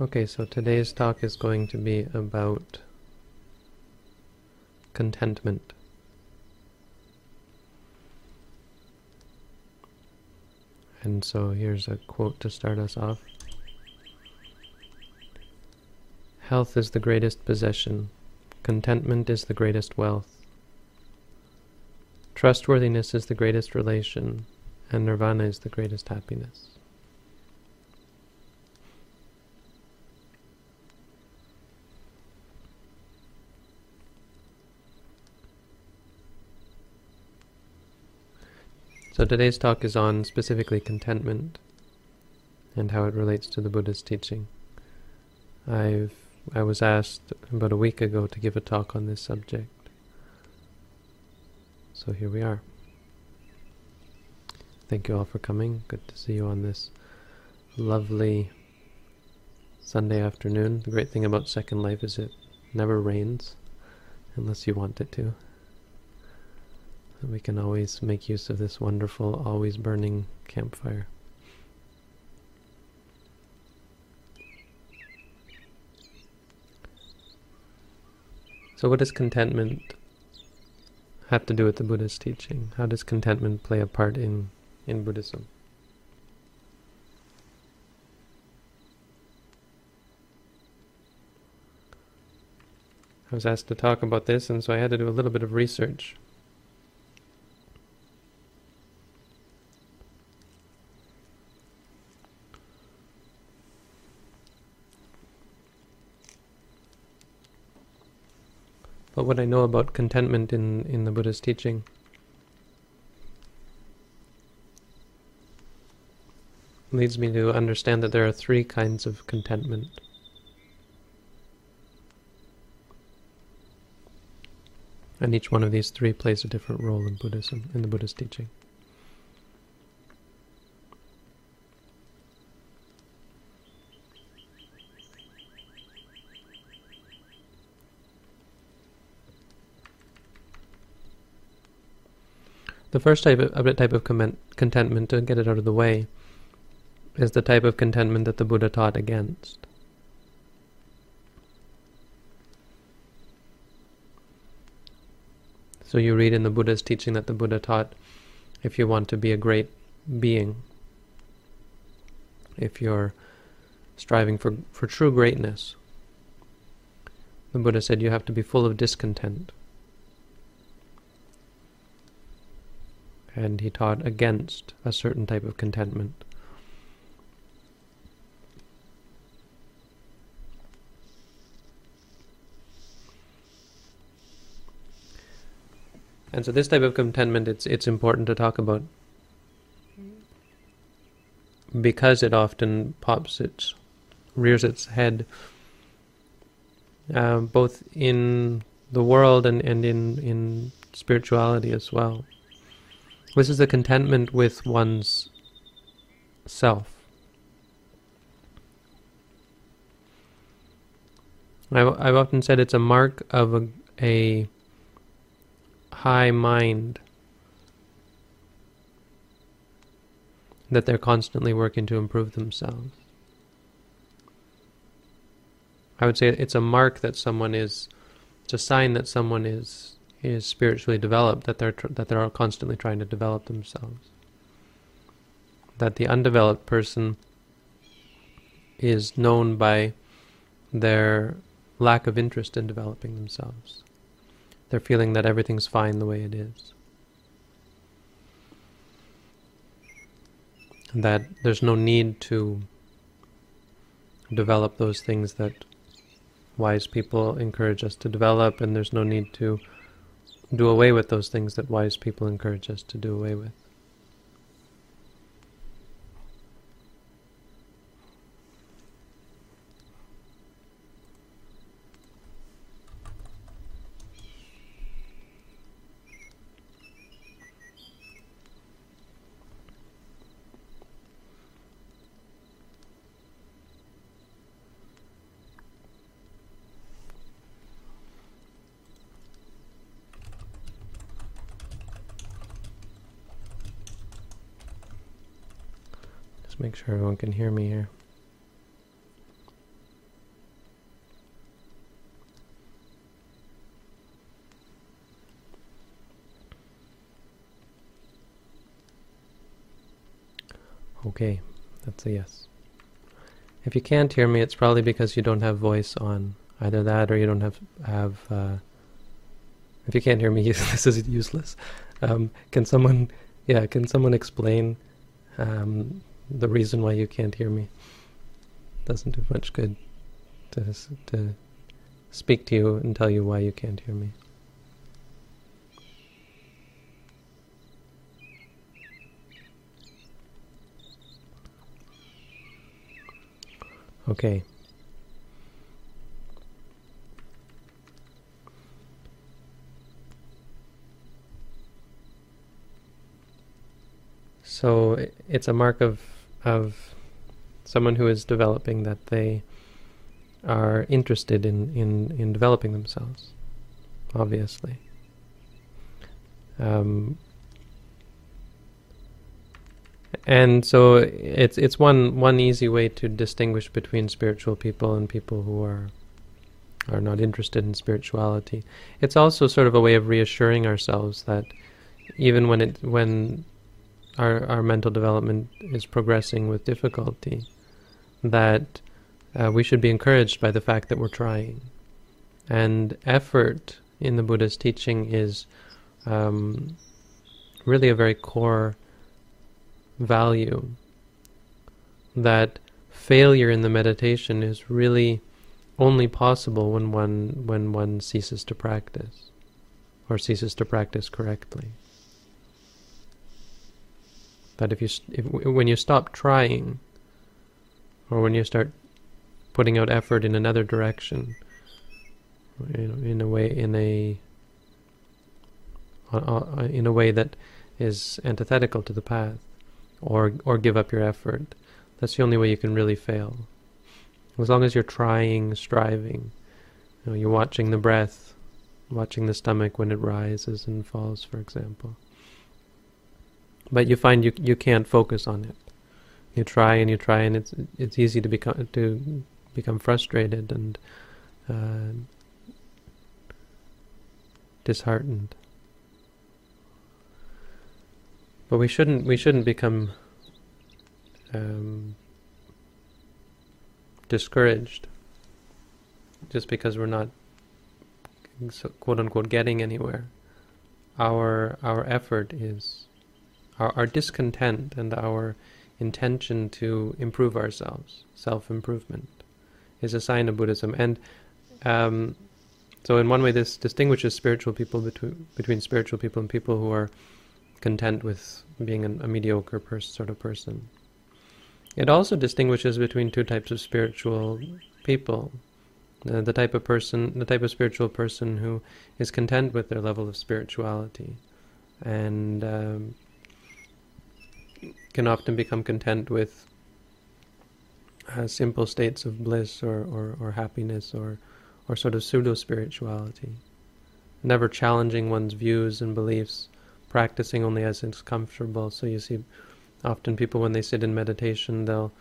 Okay, so today's talk is going to be about contentment. And so here's a quote to start us off. Health is the greatest possession. Contentment is the greatest wealth. Trustworthiness is the greatest relation, and nirvana is the greatest happiness. So today's talk is on specifically contentment and how it relates to the Buddha's teaching. I was asked about a week ago to give a talk on this subject, so here we are. Thank you all for coming. Good to see you on this lovely Sunday afternoon. The great thing about Second Life is it never rains, unless you want it to. We can always make use of this wonderful, always burning campfire. So what does contentment have to do with the Buddha's teaching? How does contentment play a part in Buddhism? I was asked to talk about this, and so I had to do a little bit of research. But what I know about contentment in the Buddha's teaching leads me to understand that there are three kinds of contentment. And each one of these three plays a different role in Buddhism, in the Buddha's teaching. The first type of contentment, to get it out of the way, is the type of contentment that the Buddha taught against. So you read in the Buddha's teaching that the Buddha taught, if you want to be a great being, if you're striving for true greatness, the Buddha said you have to be full of discontent. And he taught against a certain type of contentment. And so this type of contentment, it's important to talk about because it often rears its head both in the world and in spirituality as well. This is the contentment with one's self. I've often said it's a mark of a high mind that they're constantly working to improve themselves. I would say it's a mark that someone is, it's a sign that someone is spiritually developed, that they're constantly trying to develop themselves. That the undeveloped person is known by their lack of interest in developing themselves. They're feeling that everything's fine the way it is. That there's no need to develop those things that wise people encourage us to develop, and there's no need to do away with those things that wise people encourage us to do away with. Make sure everyone can hear me here. Okay, that's a yes. If you can't hear me, it's probably because you don't have voice on. Either that or you don't have if you can't hear me, this is useless. Can someone explain the reason why you can't hear me? Doesn't do much good to speak to you and tell you why you can't hear me. Okay. So it's a mark of someone who is developing that they are interested in developing themselves, obviously. And so it's one easy way to distinguish between spiritual people and people who are not interested in spirituality. It's also sort of a way of reassuring ourselves that even when our mental development is progressing with difficulty, that we should be encouraged by the fact that we're trying. And effort in the Buddha's teaching is really a very core value. That failure in the meditation is really only possible when one ceases to practice, or ceases to practice correctly. That when you stop trying, or when you start putting out effort in another direction, in a way that is antithetical to the path, or give up your effort, that's the only way you can really fail. As long as you're trying, striving, you're watching the breath, watching the stomach when it rises and falls, for example. But you find you can't focus on it. You try, and it's easy to become frustrated and disheartened. But we shouldn't become discouraged just because we're not, quote unquote, getting anywhere. Our effort is. Our discontent and our intention to improve ourselves, self-improvement, is a sign of Buddhism. And so in one way this distinguishes spiritual people between spiritual people and people who are content with being a mediocre sort of person. It also distinguishes between two types of spiritual people. The type of spiritual person who is content with their level of spirituality and can often become content with simple states of bliss or happiness or sort of pseudo-spirituality, never challenging one's views and beliefs, practicing only as it's comfortable. So you see often people when they sit in meditation, they'll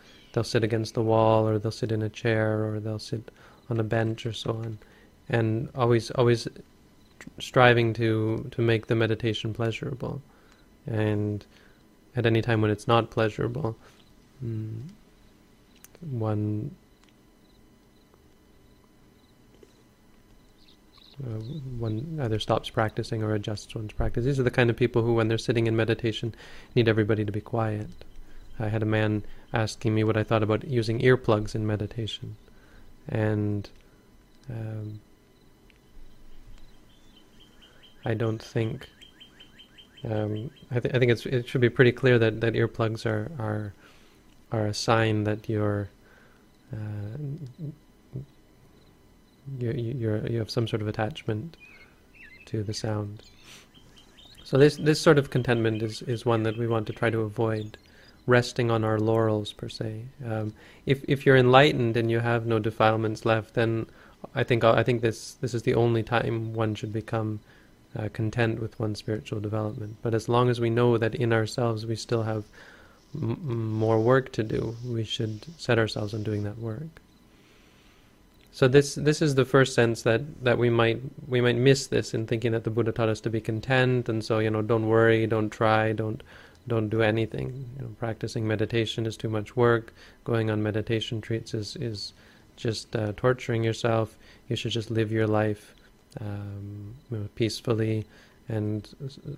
sit against the wall, or they'll sit in a chair, or they'll sit on a bench or so on, and always striving to make the meditation pleasurable. And at any time when it's not pleasurable, one either stops practicing or adjusts one's practice. These are the kind of people who, when they're sitting in meditation, need everybody to be quiet. I had a man asking me what I thought about using earplugs in meditation, and I don't think. I think it should be pretty clear that earplugs are a sign that you have some sort of attachment to the sound. So this sort of contentment is one that we want to try to avoid, resting on our laurels per se. If you're enlightened and you have no defilements left, then I think this is the only time one should become content with one's spiritual development. But as long as we know that in ourselves we still have more work to do, we should set ourselves on doing that work. So this is the first sense that we might miss this in thinking that the Buddha taught us to be content, and so don't worry, don't try, don't don't do anything. You know, practicing meditation is too much work. Going on meditation retreats is just torturing yourself. You should just live your life peacefully and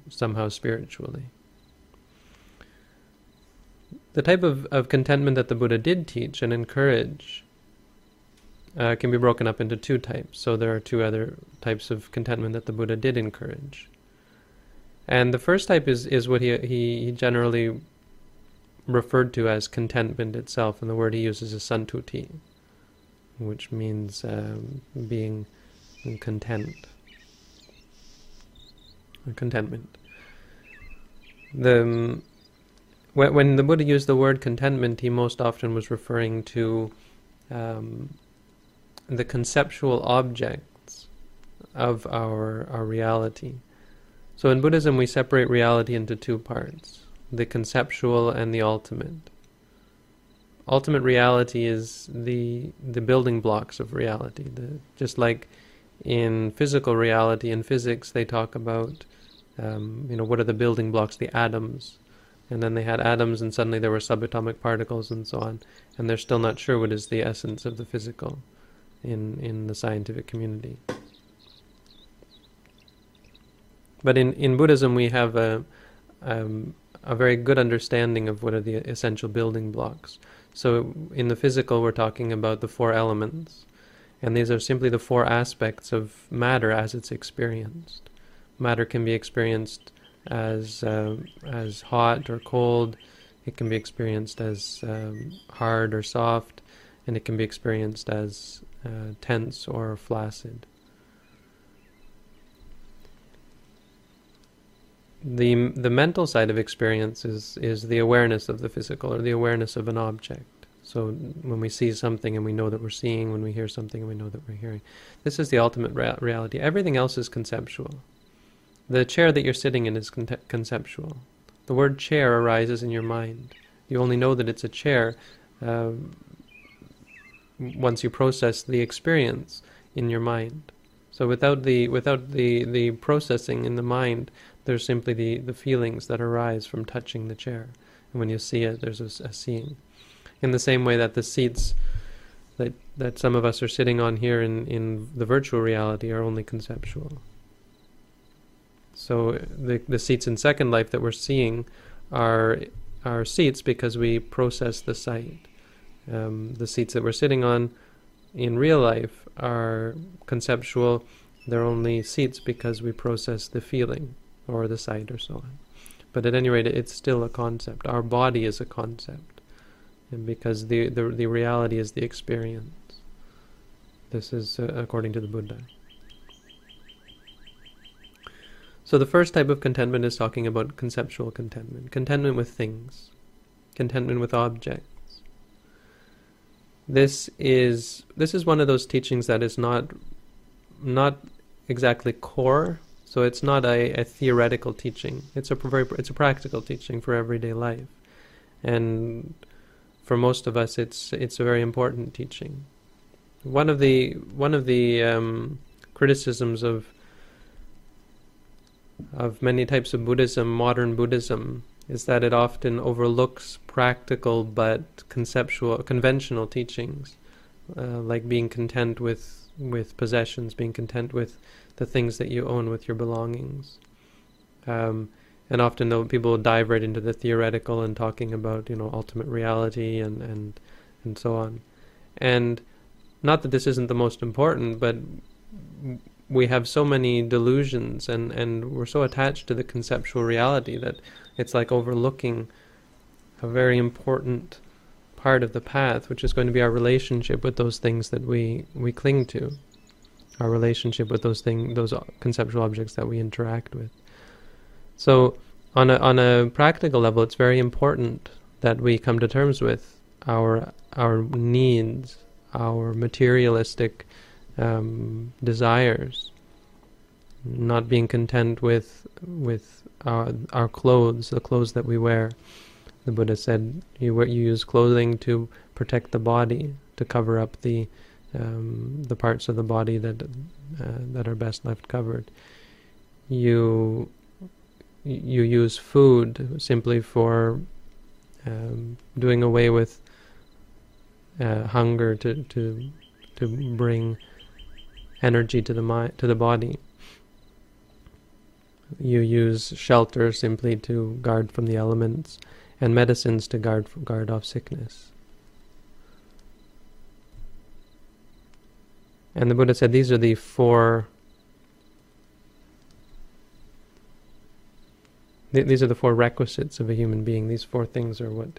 somehow spiritually. The type of contentment that the Buddha did teach and encourage can be broken up into two types. So there are two other types of contentment that the Buddha did encourage. And the first type is what he generally referred to as contentment itself, and the word he uses is santuti, which means being content, or contentment. When the Buddha used the word contentment, he most often was referring to the conceptual objects of our reality. So in Buddhism, we separate reality into two parts, the conceptual and the ultimate. Ultimate reality is the building blocks of reality. Just like in physical reality, in physics, they talk about what are the building blocks, the atoms. And then they had atoms, and suddenly there were subatomic particles and so on. And they're still not sure what is the essence of the physical in the scientific community. But in Buddhism, we have a very good understanding of what are the essential building blocks. So in the physical, we're talking about the four elements. And these are simply the four aspects of matter as it's experienced. Matter can be experienced as hot or cold, it can be experienced as hard or soft, and it can be experienced as tense or flaccid. The mental side of experience is the awareness of the physical, or the awareness of an object. So when we see something and we know that we're seeing, when we hear something and we know that we're hearing, this is the ultimate reality. Everything else is conceptual. The chair that you're sitting in is conceptual. The word chair arises in your mind. You only know that it's a chair once you process the experience in your mind. So without the processing in the mind, there's simply the feelings that arise from touching the chair. And when you see it, there's a seeing. In the same way that the seats that some of us are sitting on here in the virtual reality are only conceptual. So the seats in Second Life that we're seeing are seats because we process the sight. The seats that we're sitting on in real life are conceptual. They're only seats because we process the feeling or the sight or so on. But at any rate, it's still a concept. Our body is a concept, and because the reality is the experience. This is according to the Buddha. So the first type of contentment is talking about conceptual contentment. Contentment with things. Contentment with objects. This is one of those teachings that is not exactly core. So it's not a theoretical teaching. It's a practical teaching for everyday life. And for most of us, it's a very important teaching. One of the criticisms of many types of Buddhism, modern Buddhism, is that it often overlooks practical but conventional teachings, like being content with possessions, being content with the things that you own, with your belongings. And often though people dive right into the theoretical and talking about ultimate reality and so on. And not that this isn't the most important, but we have so many delusions and we're so attached to the conceptual reality that it's like overlooking a very important part of the path, which is going to be our relationship with those things that we cling to, our relationship with those conceptual objects that we interact with. So on a practical level, it's very important that we come to terms with our needs, our materialistic desires, not being content with our clothes, the clothes that we wear. The Buddha said you use clothing to protect the body, to cover up the parts of the body that are best left covered. You you use food simply for doing away with hunger to bring energy to the mind, to the body. You use shelter simply to guard from the elements, and medicines to guard off sickness. And the Buddha said these are the four. These are the four requisites of a human being. These four things are what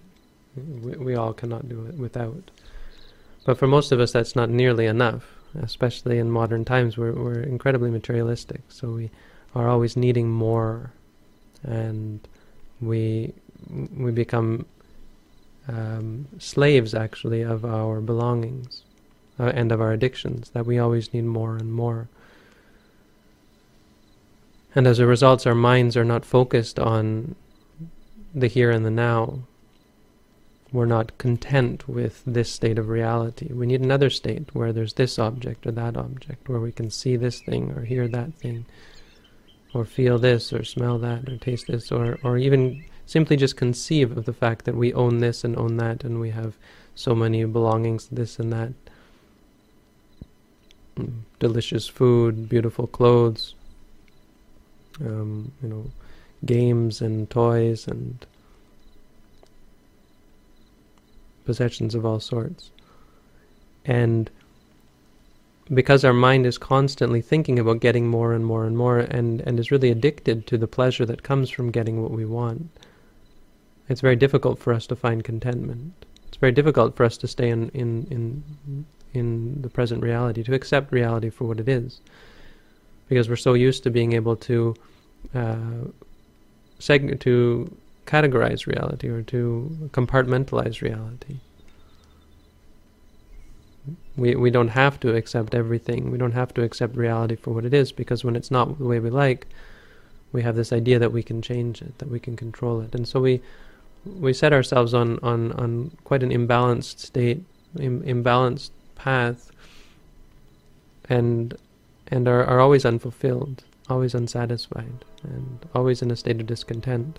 we all cannot do without. But for most of us, that's not nearly enough. Especially in modern times, we're incredibly materialistic. So we are always needing more, and we become slaves, actually, of our belongings and of our addictions, that we always need more and more. And as a result, our minds are not focused on the here and the now. We're not content with this state of reality. We need another state where there's this object or that object, where we can see this thing or hear that thing, or feel this or smell that or taste this, or even simply just conceive of the fact that we own this and own that, and we have so many belongings, this and that. Delicious food, beautiful clothes, games and toys and possessions of all sorts. And because our mind is constantly thinking about getting more and more and more, and is really addicted to the pleasure that comes from getting what we want, it's very difficult for us to find contentment. It's very difficult for us to stay in the present reality, to accept reality for what it is, because we're so used to being able to categorize reality or to compartmentalize reality. We don't have to accept everything. We don't have to accept reality for what it is, because when it's not the way we like, we have this idea that we can change it, that we can control it, and so we set ourselves on quite an imbalanced state, imbalanced path, and are always unfulfilled, always unsatisfied, and always in a state of discontent.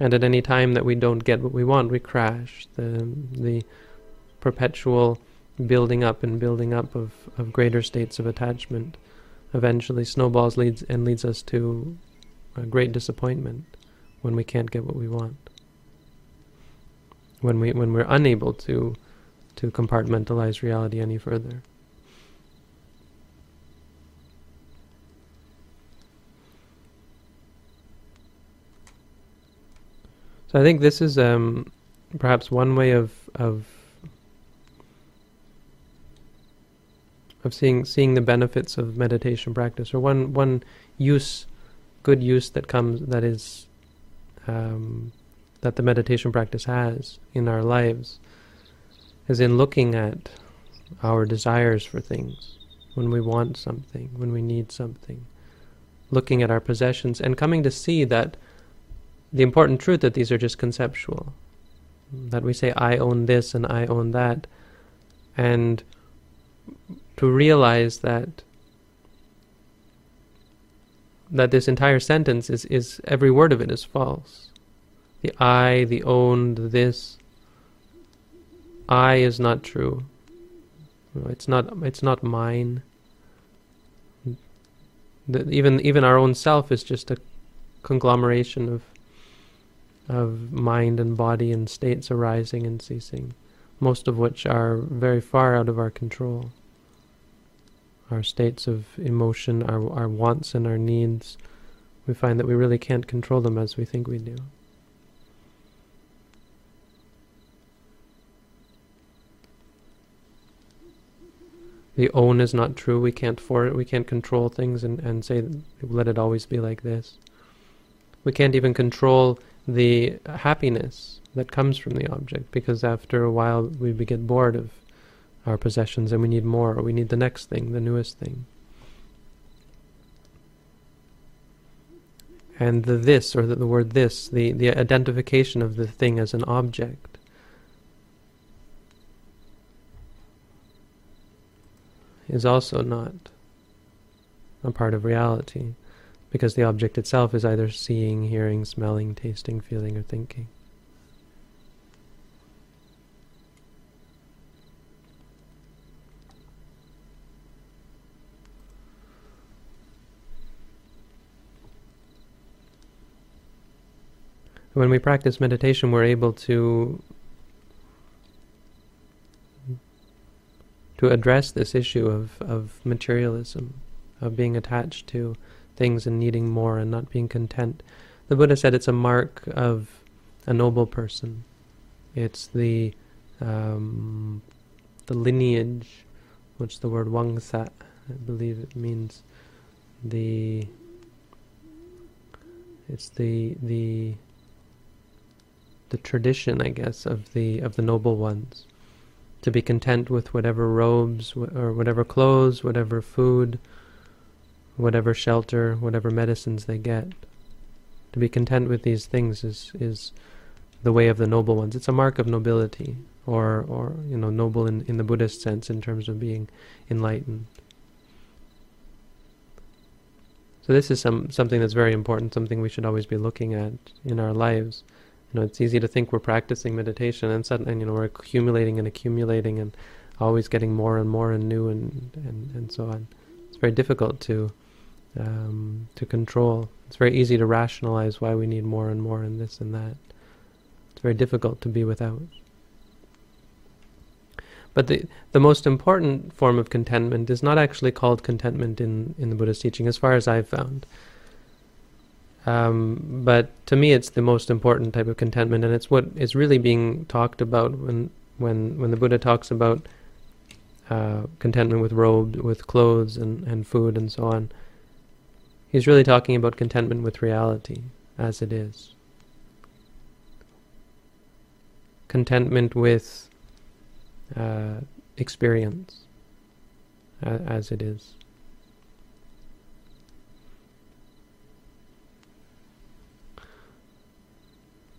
And at any time that we don't get what we want, we crash. The perpetual building up of greater states of attachment eventually snowballs leads us to a great disappointment when we can't get what we want. When we're unable to compartmentalize reality any further. So I think this is perhaps one way of seeing the benefits of meditation practice, or one good use that the meditation practice has in our lives, is in looking at our desires for things, when we want something, when we need something, looking at our possessions and coming to see that the important truth that these are just conceptual, that we say, I own this and I own that, and to realize that this entire sentence is every word of it is false. The I, the owned, this, I is not true. It's not mine. Even our own self is just a conglomeration of mind and body and states arising and ceasing, most of which are very far out of our control. Our states of emotion, our wants and our needs, we find that we really can't control them as we think we do. The own is not true. We can't control things and say, let it always be like this. We can't even control the happiness that comes from the object, because after a while we get bored of our possessions and we need more, or we need the next thing, the newest thing. And the this, or the word this, the identification of the thing as an object, is also not a part of reality. because the object itself is either seeing, hearing, smelling, tasting, feeling, or thinking. When we practice meditation, we're able to address this issue of materialism, of being attached to things and needing more and not being content. The Buddha said it's a mark of a noble person. It's the lineage, what's the word, wangsa, I believe it means, the tradition, I guess, of the noble ones, to be content with whatever robes or whatever clothes, whatever food, whatever shelter, whatever medicines they get. To be content with these things is the way of the noble ones. It's a mark of nobility, or you know, noble in the Buddhist sense in terms of being enlightened. So this is something that's very important, something we should always be looking at in our lives. You know, it's easy to think we're practicing meditation and suddenly, you know, we're accumulating and always getting more and new and so on. It's very difficult to control. It's very easy to rationalize why we need more and more and this and that. It's very difficult to be without. But the most important form of contentment is not actually called contentment in the Buddha's teaching, as far as I've found. But to me, it's the most important type of contentment, and it's what is really being talked about when the Buddha talks about contentment with robes, with clothes, and food, and so on. He's really talking about contentment with reality as it is. Contentment with experience as it is.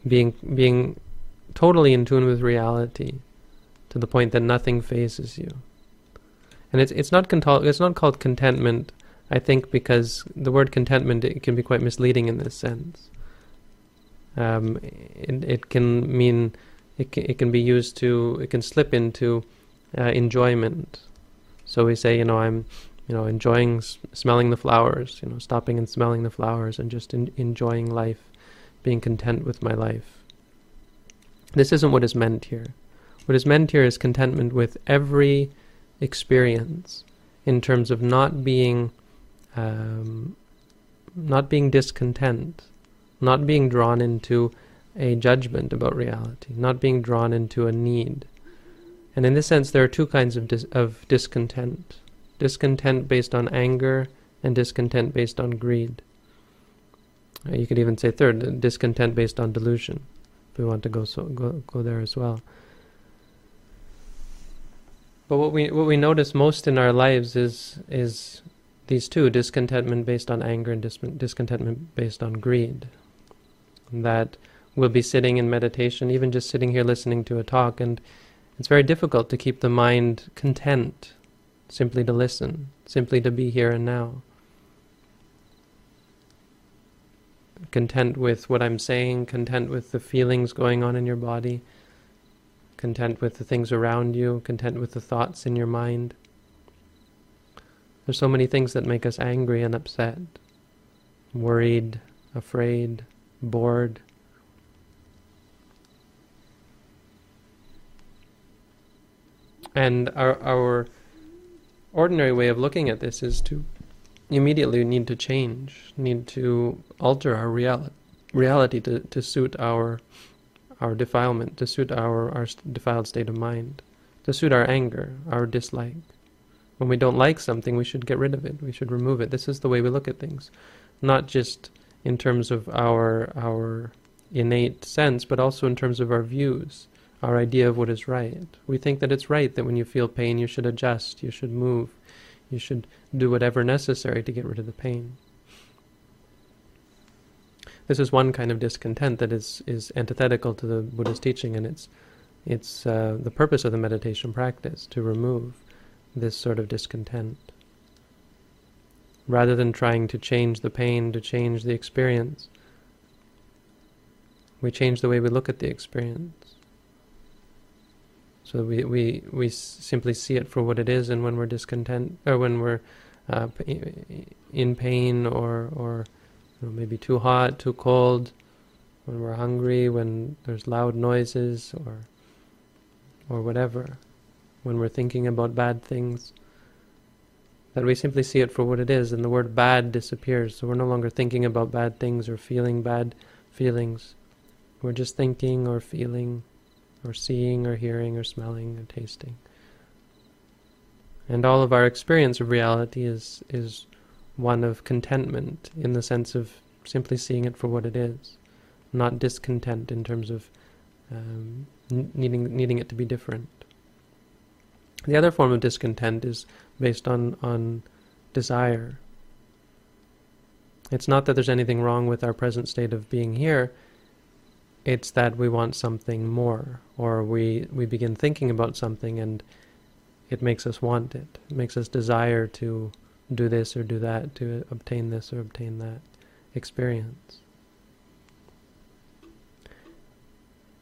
Being totally in tune with reality, to the point that nothing faces you, and it's not called contentment, I think, because the word contentment, it can be quite misleading in this sense. It can mean it can be used to, it can slip into enjoyment. So we say, you know, I'm, you know, enjoying smelling the flowers, you know, stopping and smelling the flowers and just enjoying life. Being content with my life. This isn't what is meant here. What is meant here is contentment with every experience, in terms of not being discontent, not being drawn into a judgment about reality, not being drawn into a need. And in this sense, there are two kinds of discontent: discontent based on anger and discontent based on greed. You could even say third, discontent based on delusion, if we want to go there as well. But what we notice most in our lives is these two: discontentment based on anger and discontentment based on greed. That we'll be sitting in meditation, even just sitting here listening to a talk, and it's very difficult to keep the mind content, simply to listen, simply to be here and now. Content with what I'm saying, content with the feelings going on in your body, content with the things around you, content with the thoughts in your mind. There's so many things that make us angry and upset, worried, afraid, bored. And our ordinary way of looking at this is to immediately need to change, need to alter our reality to suit our defilement, to suit our defiled state of mind, to suit our anger, our dislike. When we don't like something, we should get rid of it, we should remove it. This is the way we look at things, not just in terms of our innate sense, but also in terms of our views, our idea of what is right. We think that it's right that when you feel pain, you should adjust, you should move, you should do whatever necessary to get rid of the pain. This is one kind of discontent that is antithetical to the Buddha's teaching, and it's the purpose of the meditation practice, to remove this sort of discontent. rather than trying to change the pain, to change the experience. We change the way we look at the experience. So we simply see it for what it is, and when we're discontent, or when we're in pain, or you know, maybe too hot, too cold, when we're hungry, when there's loud noises, or whatever, when we're thinking about bad things, that we simply see it for what it is, and the word bad disappears. So we're no longer thinking about bad things or feeling bad feelings. We're just thinking or feeling or seeing or hearing or smelling or tasting. And all of our experience of reality is one of contentment, in the sense of simply seeing it for what it is, not discontent in terms of needing it to be different. The other form of discontent is based on desire. It's not that there's anything wrong with our present state of being here, it's that we want something more, or we begin thinking about something and it makes us want it. It makes us desire to do this or do that, to obtain this or obtain that experience.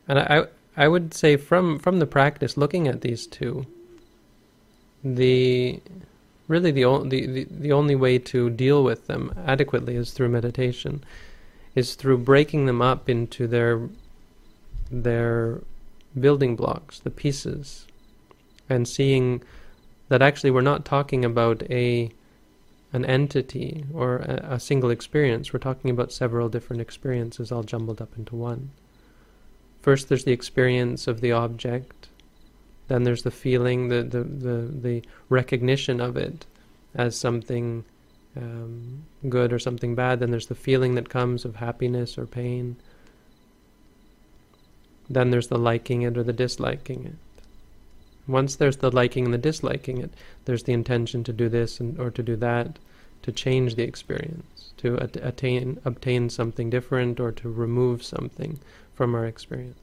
And I would say from the practice, looking at these two, the only way to deal with them adequately is through meditation, is through breaking them up into their building blocks, the pieces, and seeing that actually we're not talking about an entity or a single experience. We're talking about several different experiences all jumbled up into one. First there's the experience of the object, then there's the feeling, the recognition of it as something good or something bad, then there's the feeling that comes of happiness or pain, then there's the liking it or the disliking it. Once there's the liking and the disliking it, there's the intention to do this or to do that, to change the experience, to obtain something different or to remove something from our experience.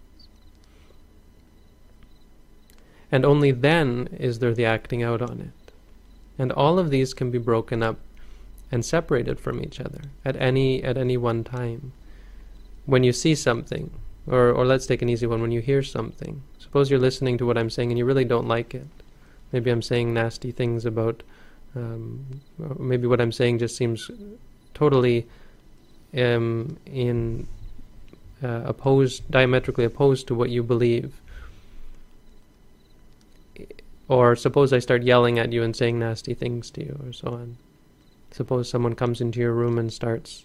And only then is there the acting out on it. And all of these can be broken up and separated from each other at any one time. When you see something, or let's take an easy one, when you hear something. Suppose you're listening to what I'm saying and you really don't like it. Maybe I'm saying nasty things about, maybe what I'm saying just seems totally diametrically opposed to what you believe. Or suppose I start yelling at you and saying nasty things to you, or so on. Suppose someone comes into your room and starts,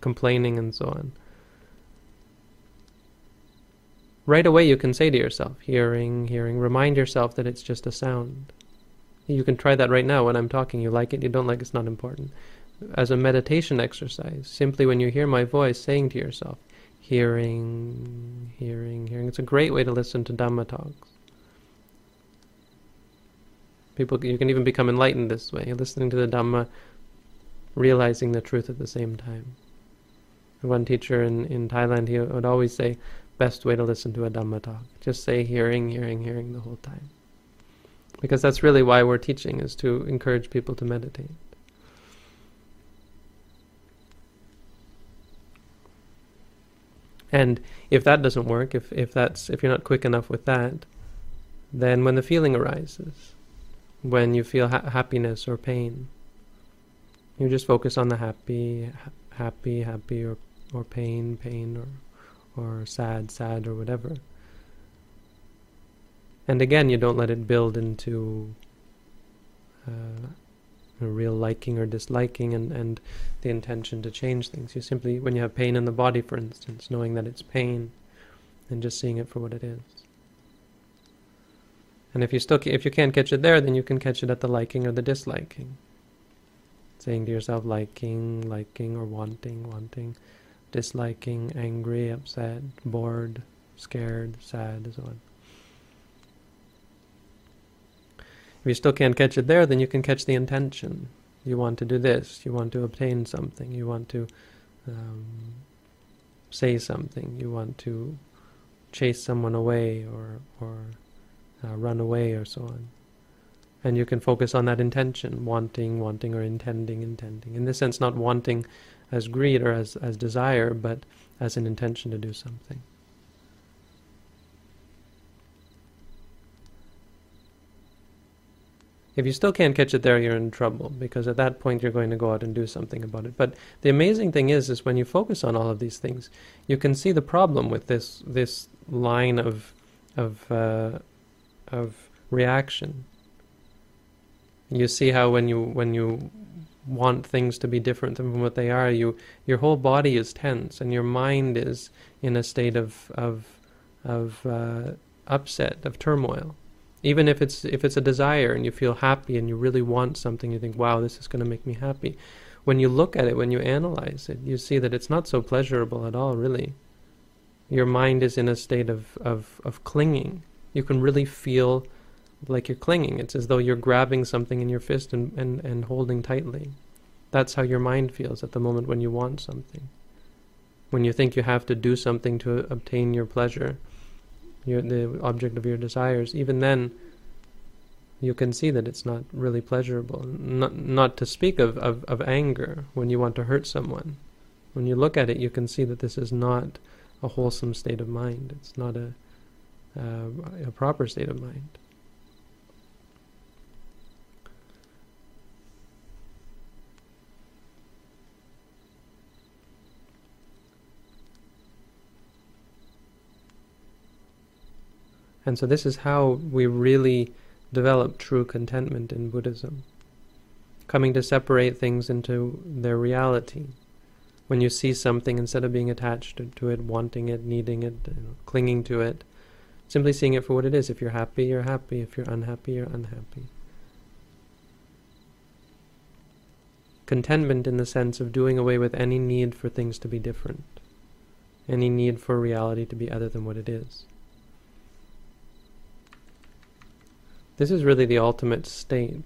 complaining and so on. Right away you can say to yourself, hearing, remind yourself that it's just a sound. You can try that right now when I'm talking. You like it, you don't like it, it's not important. As a meditation exercise, simply when you hear my voice, saying to yourself, hearing. It's a great way to listen to Dhamma talks. You can even become enlightened this way. You're listening to the Dhamma, realizing the truth at the same time. One teacher in Thailand, he would always say, best way to listen to a Dhamma talk. Just say hearing the whole time. Because that's really why we're teaching, is to encourage people to meditate. And if that doesn't work, if you're not quick enough with that, then when the feeling arises, when you feel happiness or pain, you just focus on the happy, or pain, or sad, or whatever. And again, you don't let it build into a real liking or disliking and the intention to change things. You simply, when you have pain in the body, for instance, knowing that it's pain and just seeing it for what it is. And if you can't catch it there, then you can catch it at the liking or the disliking. Saying to yourself, liking, or wanting, disliking, angry, upset, bored, scared, sad, and so on. If you still can't catch it there, then you can catch the intention. You want to do this, you want to obtain something, you want to say something, you want to chase someone away or run away or so on. And you can focus on that intention, wanting or intending. In this sense, not wanting as greed or as desire, but as an intention to do something. If you still can't catch it there, you're in trouble, because at that point you're going to go out and do something about it. But the amazing thing is when you focus on all of these things, you can see the problem with this line of reaction. You see how when you want things to be different from what they are, your whole body is tense and your mind is in a state of upset, of turmoil. Even if it's a desire and you feel happy and you really want something, you think, wow, this is going to make me happy. When you look at it, when you analyze it, you see that it's not so pleasurable at all, really. Your mind is in a state of clinging. You can really feel like you're clinging. It's as though you're grabbing something in your fist and holding tightly. That's how your mind feels at the moment when you want something. When you think you have to do something to obtain your pleasure, the object of your desires, even then you can see that it's not really pleasurable. Not to speak of anger, when you want to hurt someone. When you look at it, you can see that this is not a wholesome state of mind. It's not a proper state of mind. And so this is how we really develop true contentment in Buddhism. Coming to separate things into their reality. When you see something, instead of being attached to it, wanting it, needing it, clinging to it, simply seeing it for what it is. If you're happy, you're happy. If you're unhappy, you're unhappy. Contentment in the sense of doing away with any need for things to be different. Any need for reality to be other than what it is. This is really the ultimate state,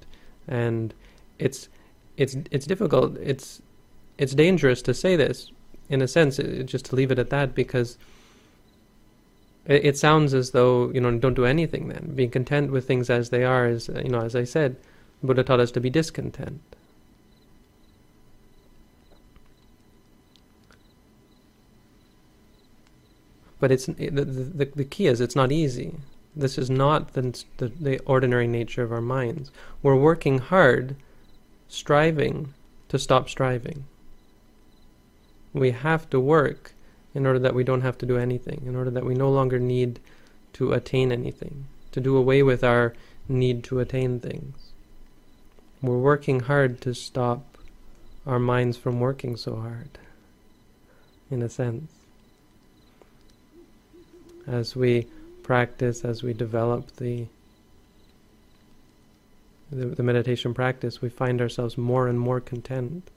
and it's difficult. It's dangerous to say this, in a sense, just to leave it at that, because it sounds as though, don't do anything then. Being content with things as they are is, as I said, Buddha taught us to be discontent. But the key is it's not easy. This is not the ordinary nature of our minds. We're working hard, striving to stop striving. We have to work in order that we don't have to do anything, in order that we no longer need to attain anything, to do away with our need to attain things. We're working hard to stop our minds from working so hard, in a sense. As we practice, as we develop the meditation practice, we find ourselves more and more content.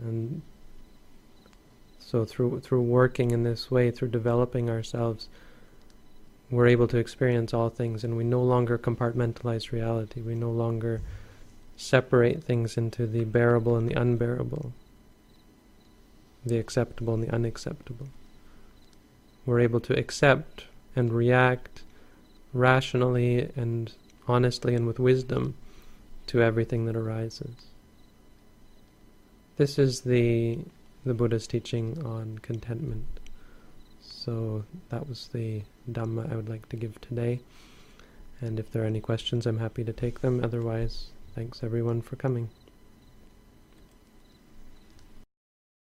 And so through working in this way, through developing ourselves, we're able to experience all things, and we no longer compartmentalize reality. We no longer separate things into the bearable and the unbearable, the acceptable and the unacceptable. We're able to accept and react rationally and honestly and with wisdom to everything that arises. This is the Buddha's teaching on contentment. So that was the Dhamma I would like to give today. And if there are any questions, I'm happy to take them. Otherwise, thanks everyone for coming.